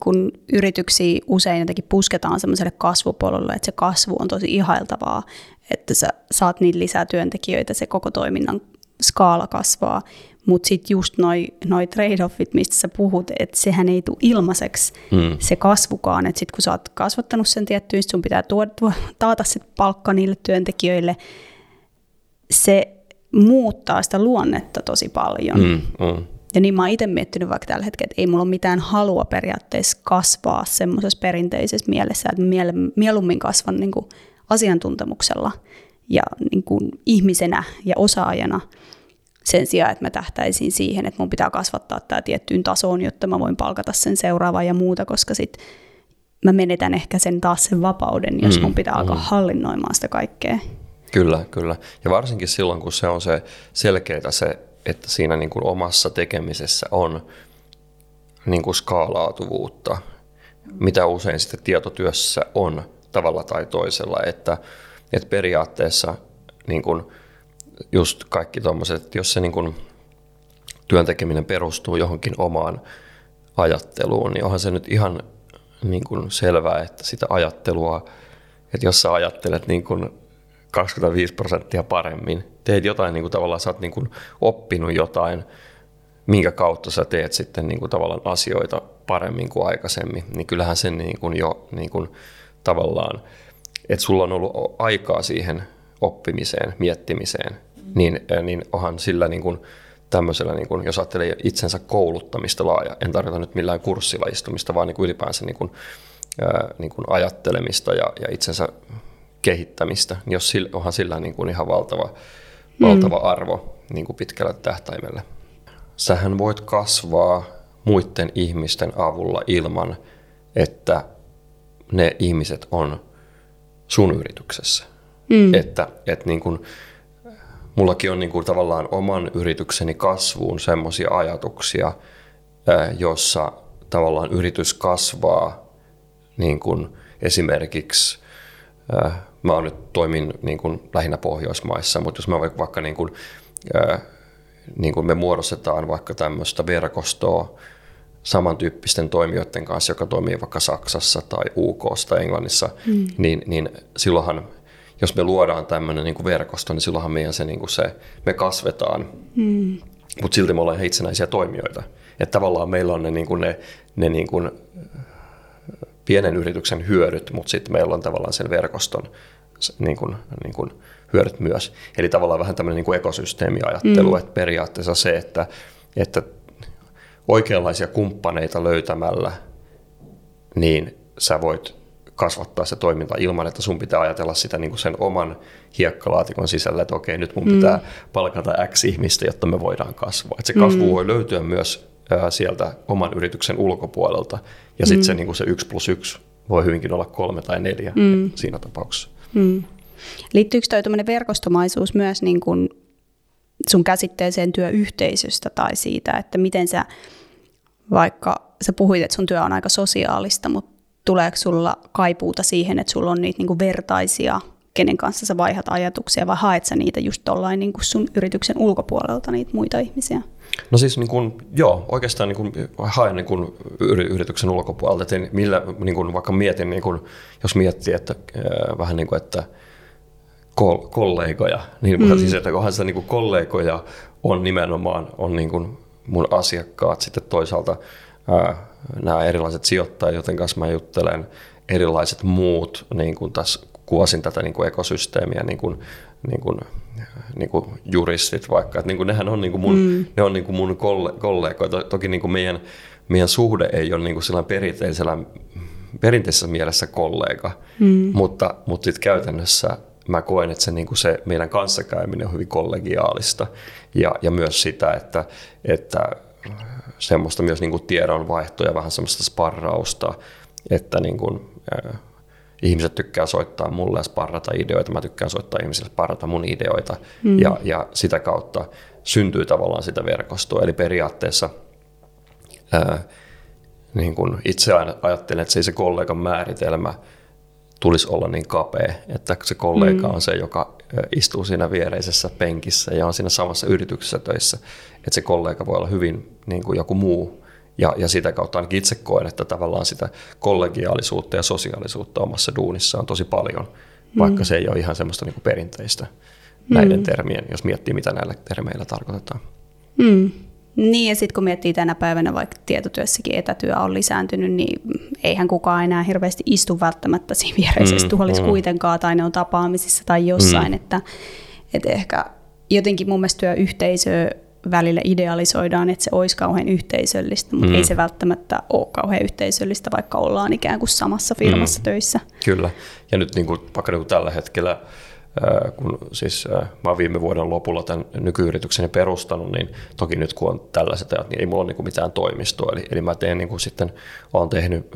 kun yrityksiä usein jotenkin pusketaan semmoiselle kasvupolulle, että se kasvu on tosi ihailtavaa, että sä saat niin lisää työntekijöitä, se koko toiminnan skaala kasvaa, mutta sitten just noi trade-offit, mistä sä puhut, että sehän ei tule ilmaiseksi se kasvukaan, että sitten kun sä oot kasvattanut sen tiettyyn, sun pitää taata se palkka niille työntekijöille, se muuttaa sitä luonnetta tosi paljon. Ja niin mä oon itse miettinyt vaikka tällä hetkellä, että ei mulla ole mitään halua periaatteessa kasvaa semmoisessa perinteisessä mielessä, että mieluummin kasvan niin kuin asiantuntemuksella ja niin kuin ihmisenä ja osaajana sen sijaan, että mä tähtäisin siihen, että mun pitää kasvattaa tämä tiettyyn tasoon, jotta mä voin palkata sen seuraavaa ja muuta, koska sit mä menetän ehkä sen vapauden, jos mun pitää alkaa hallinnoimaan sitä kaikkea. Kyllä. Ja varsinkin silloin, kun se on se selkeää se, että siinä niin kuin omassa tekemisessä on niin kuin skaalautuvuutta, mitä usein sitten tietotyössä on tavalla tai toisella, että periaatteessa niin kuin just kaikki tommoset, että jos se niin kuin työn tekeminen perustuu johonkin omaan ajatteluun, niin onhan se nyt ihan niin kuin selvää, että sitä ajattelua, että jos sä ajattelet niin kuin 25% paremmin, teet jotain, niin kuin tavallaan sä oot niin kuin oppinut jotain, minkä kautta sä teet sitten niin kuin tavallaan asioita paremmin kuin aikaisemmin, niin kyllähän sen niin kuin jo niin kuin tavallaan, että sulla on ollut aikaa siihen oppimiseen, miettimiseen, niin onhan sillä niin kuin tämmöisellä, niin kuin, jos ajattelee itsensä kouluttamista laaja, en tarkoita nyt millään kurssilla istumista, vaan niin kuin ylipäänsä niin kuin ajattelemista ja itsensä kehittämistä, niin onhan sillä niin kuin ihan valtava arvo niin kuin pitkällä tähtäimellä. Sähän voit kasvaa muiden ihmisten avulla ilman, että ne ihmiset on sun yrityksessä. Että niin kuin, mullakin on niin kuin tavallaan oman yritykseni kasvuun semmoisia ajatuksia, jossa tavallaan yritys kasvaa niin kuin esimerkiksi mä nyt toimin niin kuin lähinnä Pohjoismaissa, mutta jos mä vaikka niin kuin me muodostetaan vaikka tämmöistä verkostoa samantyyppisten toimijoiden kanssa, joka toimii vaikka Saksassa tai UK:ssa tai Englannissa, niin silloinhan, jos me luodaan tämmöinen niin kuin verkosto, niin silloinhan meidän me kasvetaan, mutta silti me ollaan itsenäisiä toimijoita. Että tavallaan meillä on ne niin kuin pienen yrityksen hyödyt, mutta sitten meillä on tavallaan sen verkoston niin kuin hyödyt myös. Eli tavallaan vähän tämmöinen niin kuin ekosysteemiajattelu, että periaatteessa se, että oikeanlaisia kumppaneita löytämällä, niin sä voit kasvattaa se toiminta ilman, että sun pitää ajatella sitä niin kuin sen oman hiekkalaatikon sisällä, että okei, nyt mun pitää palkata X ihmistä, jotta me voidaan kasvaa. Että se kasvu voi löytyä myös sieltä oman yrityksen ulkopuolelta, ja sitten se, niin kuin se 1+1 voi hyvinkin olla 3 tai 4 siinä tapauksessa. Liittyykö toi tämmöinen verkostomaisuus myös niin kuin sun käsitteeseen työyhteisöstä tai siitä, että miten sä, vaikka sä puhuit, että sun työ on aika sosiaalista, mutta tuleeko sulla kaipuuta siihen, että sulla on niitä niinku vertaisia, kenen kanssa sä vaihdat ajatuksia, vai haet sä niitä just tollain niinku sun yrityksen ulkopuolelta niitä muita ihmisiä? No siis niin kun, joo, oikeastaan niin kun, haen niin kun yrityksen ulkopuolelta, että millä, niin kun, vaikka mietin, niin kun, jos miettii, että vähän niin kuin, että kollegoja, niin siis, että kohan sitä niin kun kollegoja on nimenomaan on niin kun mun asiakkaat sitten toisaalta, nämä erilaiset sijoittajat, joten kanssa mä juttelen, erilaiset muut, niin kuin tässä kuvasin tätä niin kuin ekosysteemiä, niin kuin juristit vaikka, että niin kuin nehän on niin kuin mun, ne on niin kuin mun kollegoita. Toki niin kuin meidän suhde ei ole niin kuin sellainen perinteisessä mielessä kollega, mutta sitten käytännössä mä koen, että se, niin kuin se meidän kanssakäyminen on hyvin kollegiaalista ja myös sitä, että semmoista myös niin kuin tiedonvaihtoa ja vähän semmoista sparrausta, että niin kuin, ihmiset tykkää soittaa mulle ja sparrata ideoita, mä tykkään soittaa ihmisille sparrata mun ideoita ja sitä kautta syntyy tavallaan sitä verkostoa. Eli periaatteessa niin kuin itse ajattelen, että se kollegan määritelmä tulisi olla niin kapea, että se kollega on se, joka istuu siinä viereisessä penkissä ja on siinä samassa yrityksessä töissä, että se kollega voi olla hyvin niin kuin joku muu. Ja sitä kautta ainakin itse koen, että tavallaan sitä kollegiaalisuutta ja sosiaalisuutta omassa duunissa on tosi paljon, vaikka se ei ole ihan semmoista niin kuin perinteistä näiden termien, jos miettii, mitä näillä termeillä tarkoitetaan. Niin, ja sitten kun miettii tänä päivänä, vaikka tietotyössäkin etätyö on lisääntynyt, niin eihän kukaan enää hirveästi istu välttämättä siinä viereisessä tuolissa kuitenkaan, tai ne on tapaamisissa tai jossain, että ehkä jotenkin mun mielestä työyhteisöä välillä idealisoidaan, että se olisi kauhean yhteisöllistä, mutta ei se välttämättä ole kauhean yhteisöllistä, vaikka ollaan ikään kuin samassa firmassa töissä. Kyllä, ja nyt niin kuin, vaikka niin kuin tällä hetkellä, kun siis mä oon viime vuoden lopulla tämän nykyyritykseni perustanut, niin toki nyt kun on tällaiset ajat, niin ei mulla ole niin kuin mitään toimistoa. Eli mä teen niin kuin sitten, olen tehnyt,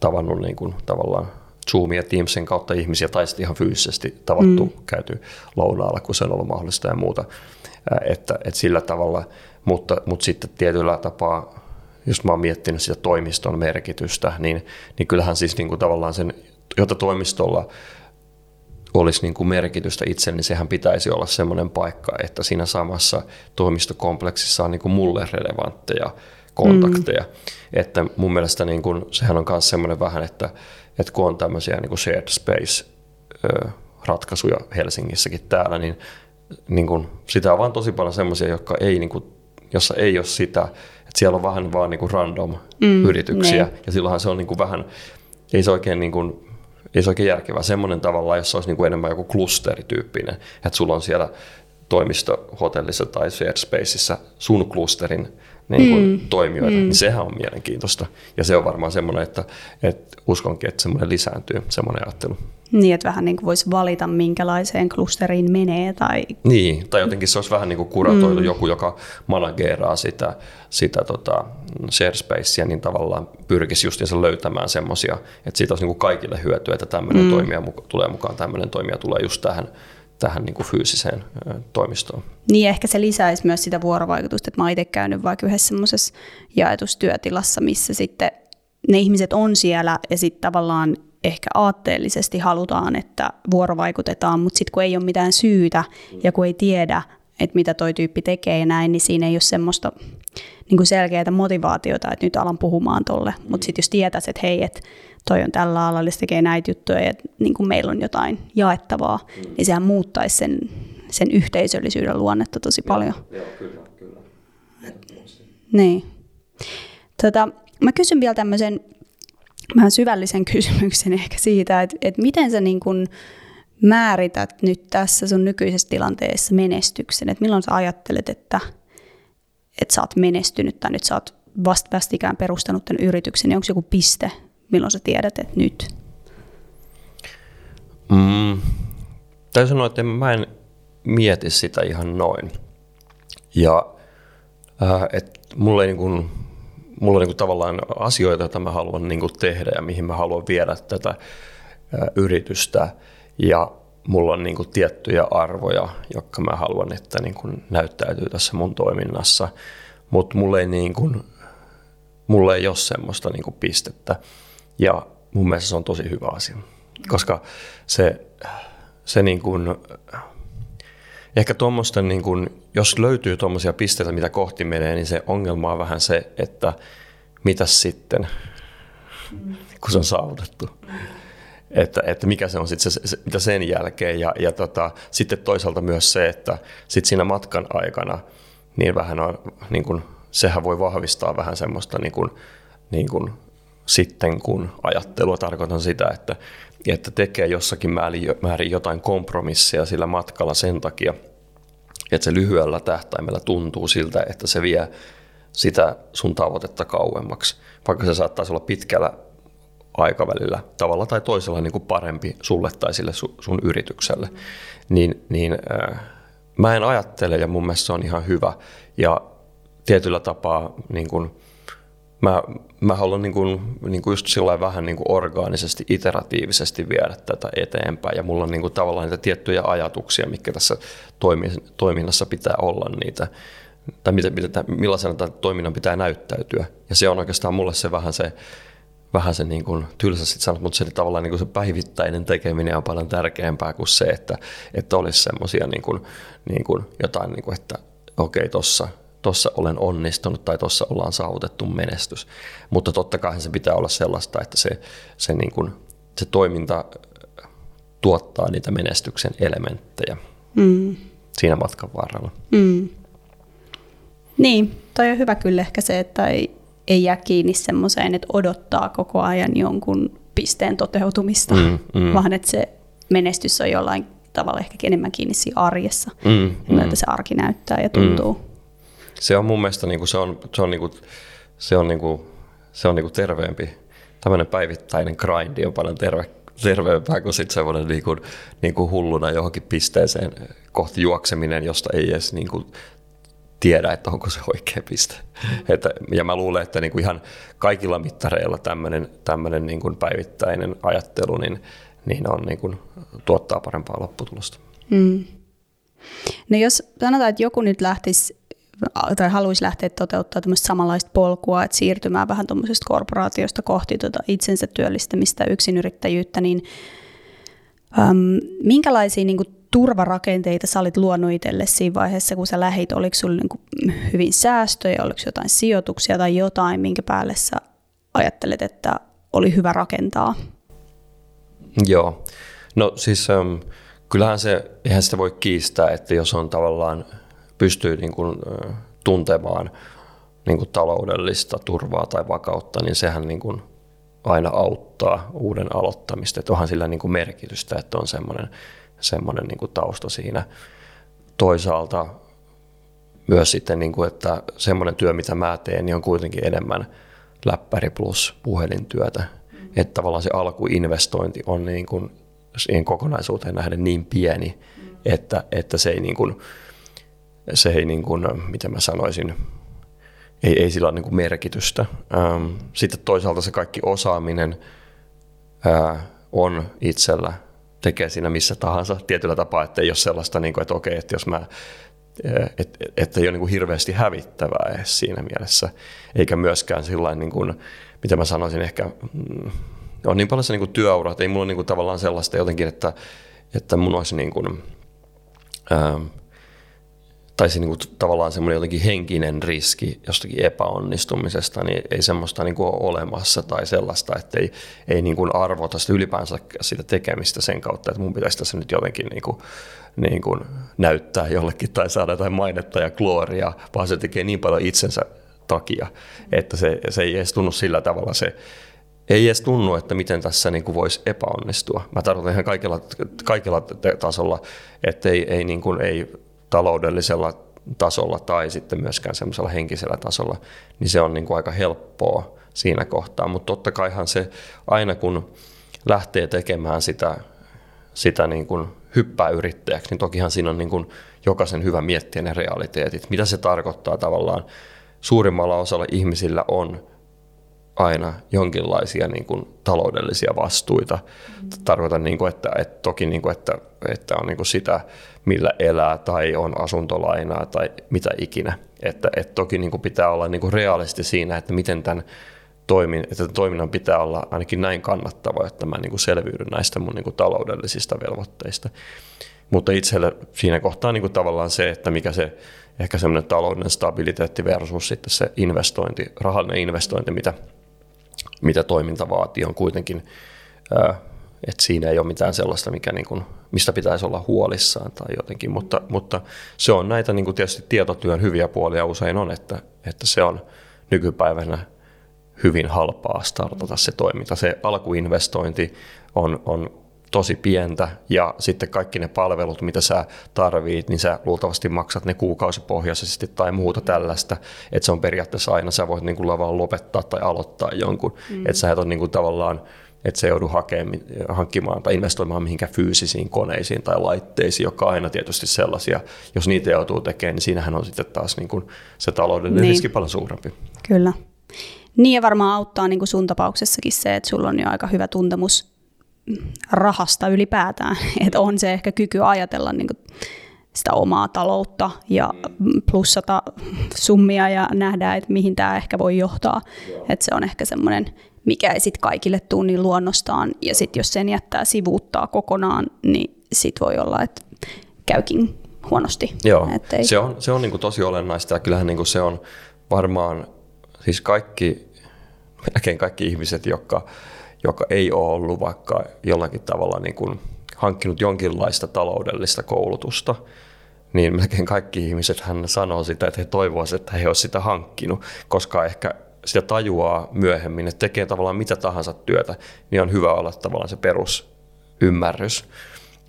tavannut niin kuin tavallaan Zoomin ja Teamsin kautta ihmisiä, tai sitten ihan fyysisesti tavattu, käyty lounaalla, kun se on ollut mahdollista ja muuta. Että sillä tavalla, mutta sitten tietyllä tapaa, jos mä oon miettinyt sitä toimiston merkitystä, niin kyllähän siis niin kuin tavallaan sen, jotta toimistolla olisi niin kuin merkitystä itselle, niin sehän pitäisi olla semmoinen paikka, että siinä samassa toimistokompleksissa on niin kuin mulle relevantteja kontakteja. Että mun mielestä niin kuin, sehän on myös semmoinen vähän, että kun on tämmöisiä niin kuin shared space-ratkaisuja Helsingissäkin täällä, niin kuin, sitä on vaan tosi paljon semmoisia, jotka ei, niin kuin, jossa ei ole sitä, että siellä on vähän vaan niin kuin random yrityksiä, ne. Ja silloinhan se on niin kuin vähän, ei se oikein järkevää. Semmoinen tavallaan, jossa olisi niin kuin enemmän joku klusterityyppinen, että sulla on siellä toimistohotellissa tai shared spaceissa sun klusterin niin kuin toimijoita, niin sehän on mielenkiintoista. Ja se on varmaan semmoinen, että uskonkin, että semmoinen lisääntyy, semmoinen ajattelu. Niin, että vähän niin kuin voisi valita, minkälaiseen klusteriin menee. Tai... Niin, tai jotenkin se olisi vähän niin kuin kuratoitu joku, joka manageeraa sitä share spacea, niin tavallaan pyrkisi justiinsa löytämään semmoisia, että siitä olisi niin kuin kaikille hyötyä, että tämmöinen toimija tulee mukaan, tämmöinen toimija tulee just tähän niin kuin fyysiseen toimistoon. Niin, ehkä se lisäisi myös sitä vuorovaikutusta, että mä oon itse käynyt vaikka yhdessä semmoisessa jaetustyötilassa, missä sitten ne ihmiset on siellä ja sitten tavallaan ehkä aatteellisesti halutaan, että vuorovaikutetaan, mutta sitten kun ei ole mitään syytä ja kun ei tiedä, että mitä toi tyyppi tekee ja näin, niin siinä ei ole semmoista niin kuin selkeää motivaatiota, että nyt alan puhumaan tolle. Mutta sitten jos tietäisi, että hei, että toi on tällä alalla, se tekee näitä juttuja ja niin kuin meillä on jotain jaettavaa, niin sehän muuttaisi sen yhteisöllisyyden luonnetta tosi paljon. Joo, kyllä. Niin. Mä kysyn vielä tämmöisen vähän syvällisen kysymyksen ehkä siitä, että miten sä niin kun määrität nyt tässä sun nykyisessä tilanteessa menestyksen, että milloin sä ajattelet, että sä oot menestynyt tai nyt sä oot vastikään perustanut tämän yrityksen, niin onko joku piste, milloin sä tiedät, että nyt? Täytyy sanoa, että mä en mieti sitä ihan noin. Ja että mulla on tavallaan asioita, joita mä haluan tehdä ja mihin mä haluan viedä tätä yritystä. Ja mulla on tiettyjä arvoja, jotka mä haluan, että näyttäytyy tässä mun toiminnassa. Mutta mulla ei ole semmoista pistettä. Ja mun mielestä se on tosi hyvä asia. Koska se ehkä tuommoista, jos löytyy tuommoisia pisteitä, mitä kohti menee, niin se ongelma on vähän se, että mitä sitten, kun se on saavutettu. Että mikä se on sitten se, mitä sen jälkeen. Ja sitten toisaalta myös se, että sit siinä matkan aikana, niin vähän on, sehän voi vahvistaa vähän semmoista sitten kun ajattelua. Tarkoitan sitä, että tekee jossakin määrin jotain kompromissia sillä matkalla sen takia, että se lyhyellä tähtäimellä tuntuu siltä, että se vie sitä sun tavoitetta kauemmaksi, vaikka se saattaisi olla pitkällä aikavälillä tavalla tai toisella parempi sulle tai sille sun yritykselle. Niin, mä en ajattele, ja mun mielestä se on ihan hyvä, ja tietyllä tapaa mä haluan just sillain vähän orgaanisesti, iteratiivisesti viedä tätä eteenpäin, ja mulla on tavallaan niitä tiettyjä ajatuksia, mitkä tässä toiminnassa pitää olla niitä, tai millaisena tämän toiminnan pitää näyttäytyä, ja se on oikeastaan mulle se vähän se tylsästi sanot, mutta se tavallaan se päivittäinen tekeminen on paljon tärkeämpää kuin se, että olisi semmoisia jotain, että okei, tossa olen onnistunut tai tossa ollaan saavutettu menestys. Mutta totta kai se pitää olla sellaista, että se toiminta tuottaa niitä menestyksen elementtejä siinä matkan varrella. Niin, toi on hyvä kyllä ehkä se, että ei jää kiinni semmoiseen, että odottaa koko ajan jonkun pisteen toteutumista, vaan että se menestys on jollain tavalla ehkä enemmän kiinni siinä arjessa, miltä se arki näyttää ja tuntuu. Se on mun mielestä se on terveempi. Tämmöinen päivittäinen grindi on paljon terveempää kuin sitten semmoinen hulluna johonkin pisteeseen kohti juokseminen, josta ei edes tiedä, että onko se oikea piste. Ja mä luulen, että ihan kaikilla mittareilla tämmöinen päivittäinen ajattelu niin on tuottaa parempaa lopputulosta. No jos sanotaan, että joku nyt lähtisi tai haluaisi lähteä toteuttaa tämmöistä samanlaista polkua, että siirtymään vähän tuommoisesta korporaatiosta kohti itsensä työllistämistä, yksinyrittäjyyttä, niin minkälaisia turvarakenteita sä olit luonut itselle siinä vaiheessa, kun sä lähdit? Oliko sulla hyvin säästöjä, oliko jotain sijoituksia tai jotain, minkä päälle sä ajattelet, että oli hyvä rakentaa? Joo, no siis kyllähän eihän sitä voi kiistää, että jos on tavallaan pystyy tuntemaan taloudellista turvaa tai vakautta, niin sehän aina auttaa uuden aloittamista. Et onhan sillä merkitystä, että on semmoinen tausta siinä. Toisaalta myös sitten, että semmoinen työ, mitä mä teen, niin on kuitenkin enemmän läppäri plus puhelintyötä. Että tavallaan se alkuinvestointi on siihen kokonaisuuteen nähden niin pieni, että se ei ei sillä ole merkitystä. Sitten toisaalta se kaikki osaaminen on itsellä, tekee siinä missä tahansa tietyllä tapaa, että ei ole sellaista, että okei, että jos mä että ei ole hirveästi hävittävää edes siinä mielessä, eikä myöskään sillain ehkä on niin paljon se työura, että ei mulla ole tavallaan sellaista jotenkin, että mun olisi tai se tavallaan semmoinen jotenkin henkinen riski jostakin epäonnistumisesta, niin ei semmoista ole olemassa tai sellaista, että ei arvota sitä ylipäänsä sitä tekemistä sen kautta, että mun pitäisi tässä nyt jotenkin näyttää jollekin tai saada jotain mainetta ja gloriaa, vaan se tekee niin paljon itsensä takia, että se ei edes tunnu sillä tavalla se. Ei edes tunnu, että miten tässä voisi epäonnistua. Mä tarkoitan ihan kaikilla tasolla, että ei taloudellisella tasolla tai sitten myöskään semmoisella henkisellä tasolla, niin se on aika helppoa siinä kohtaa. Mutta totta kaihan se aina, kun lähtee tekemään sitä sitä niin kuin hyppää yrittäjäksi, niin tokihan siinä on niin kuin jokaisen hyvä miettiä ne realiteetit. Mitä se tarkoittaa tavallaan? Suurimmalla osalla ihmisillä on aina jonkinlaisia niin kuin taloudellisia vastuita. Tarkoitan, niin kuin, että toki niin kuin, että on niin kuin sitä, millä elää tai on asuntolainaa tai mitä ikinä. Että toki niin kuin pitää olla niin kuin realisti siinä, että miten tämän toiminnan pitää olla ainakin näin kannattava, että mä niin kuin selviydyn näistä mun niin kuin taloudellisista velvoitteista. Mutta itselle siinä kohtaa niin kuin tavallaan se, että mikä se ehkä semmoinen talouden stabiliteetti versus sitten se investointi, rahallinen investointi, mitä toiminta vaatii, on kuitenkin, että siinä ei ole mitään sellaista, mikä niin kuin, mistä pitäisi olla huolissaan tai jotenkin, mutta se on näitä niin kuin tietysti tietotyön hyviä puolia usein on, että se on nykypäivänä hyvin halpaa startata se toiminta. Se alkuinvestointi on tosi pientä ja sitten kaikki ne palvelut, mitä sä tarvit, niin sä luultavasti maksat ne kuukausipohjaisesti tai muuta tällaista. Että se on periaatteessa aina, sä voit niinku vaan lopettaa tai aloittaa jonkun. Että sä et ole niinku tavallaan, että sä joudu hankkimaan tai investoimaan mihinkään fyysisiin koneisiin tai laitteisiin, jotka on aina tietysti sellaisia. Jos niitä joutuu tekemään, niin siinähän on sitten taas niinku se taloudellinen riski paljon suurempi. Kyllä. Niin ja varmaan auttaa niin kuin sun tapauksessakin se, että sulla on jo aika hyvä tuntemus rahasta ylipäätään. Että on se ehkä kyky ajatella niin kuin sitä omaa taloutta ja plussata summia ja nähdä, että mihin tämä ehkä voi johtaa. Että se on ehkä semmoinen, mikä ei sitten kaikille tule niin luonnostaan. Ja sitten jos sen jättää sivuuttaa kokonaan, niin sitten voi olla, että käykin huonosti. Joo, ettei... se on niin kuin tosi olennaista ja kyllähän niin kuin se on varmaan... Siis melkein kaikki ihmiset, jotka ei ole ollut vaikka jollakin tavalla niin kuin hankkinut jonkinlaista taloudellista koulutusta, niin melkein kaikki ihmiset hän sanoo sitä, että he toivoisivat, että he olisivat sitä hankkinut, koska ehkä sitä tajuaa myöhemmin, että tekee tavallaan mitä tahansa työtä, niin on hyvä olla tavallaan se perusymmärrys.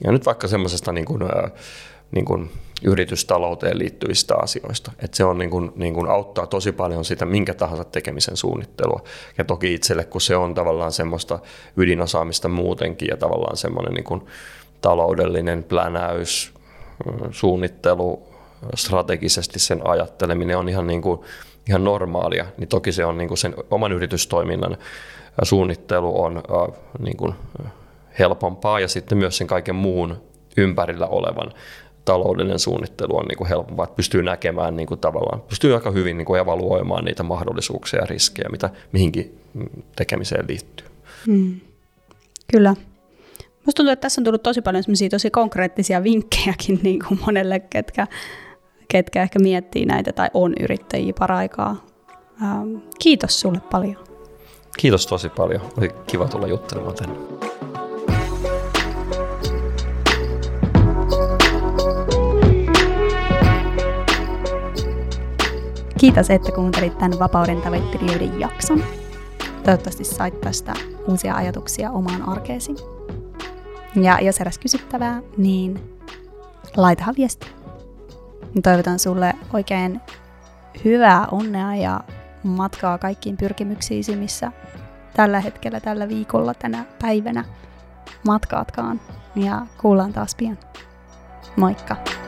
Ja nyt vaikka semmoisesta niin kuin yritystalouteen liittyvistä asioista. Et se on niin kuin auttaa tosi paljon sitä minkä tahansa tekemisen suunnittelua. Ja toki itselle, kun se on tavallaan semmoista ydinosaamista muutenkin ja tavallaan semmoinen niin kuin taloudellinen plänäys, suunnittelu, strategisesti sen ajatteleminen on ihan, niin kuin, ihan normaalia. Niin toki se on niin kuin sen oman yritystoiminnan suunnittelu on niin kuin helpompaa ja sitten myös sen kaiken muun ympärillä olevan taloudellinen suunnittelu on niinku helpompaa, että pystyy näkemään niinku tavallaan, pystyy aika hyvin niinku evaluoimaan niitä mahdollisuuksia ja riskejä, mitä mihinkin tekemiseen liittyy. Kyllä. Musta tuntuu, että tässä on tullut tosi paljon semmoisia tosi konkreettisia vinkkejäkin niinku monelle, ketkä ehkä miettii näitä tai on yrittäjiä paraikaa. Kiitos sulle paljon. Kiitos tosi paljon. Oli kiva tulla juttelemaan tänne. Kiitos, että kuuntelit tämän Vapauden tavoittelijoiden jakson. Toivottavasti sait tästä uusia ajatuksia omaan arkeesi. Ja jos heräsi kysyttävää, niin laitahan viestiä. Toivotan sulle oikein hyvää onnea ja matkaa kaikkiin pyrkimyksiisi, missä tällä hetkellä, tällä viikolla, tänä päivänä matkaatkaan. Ja kuullaan taas pian. Moikka!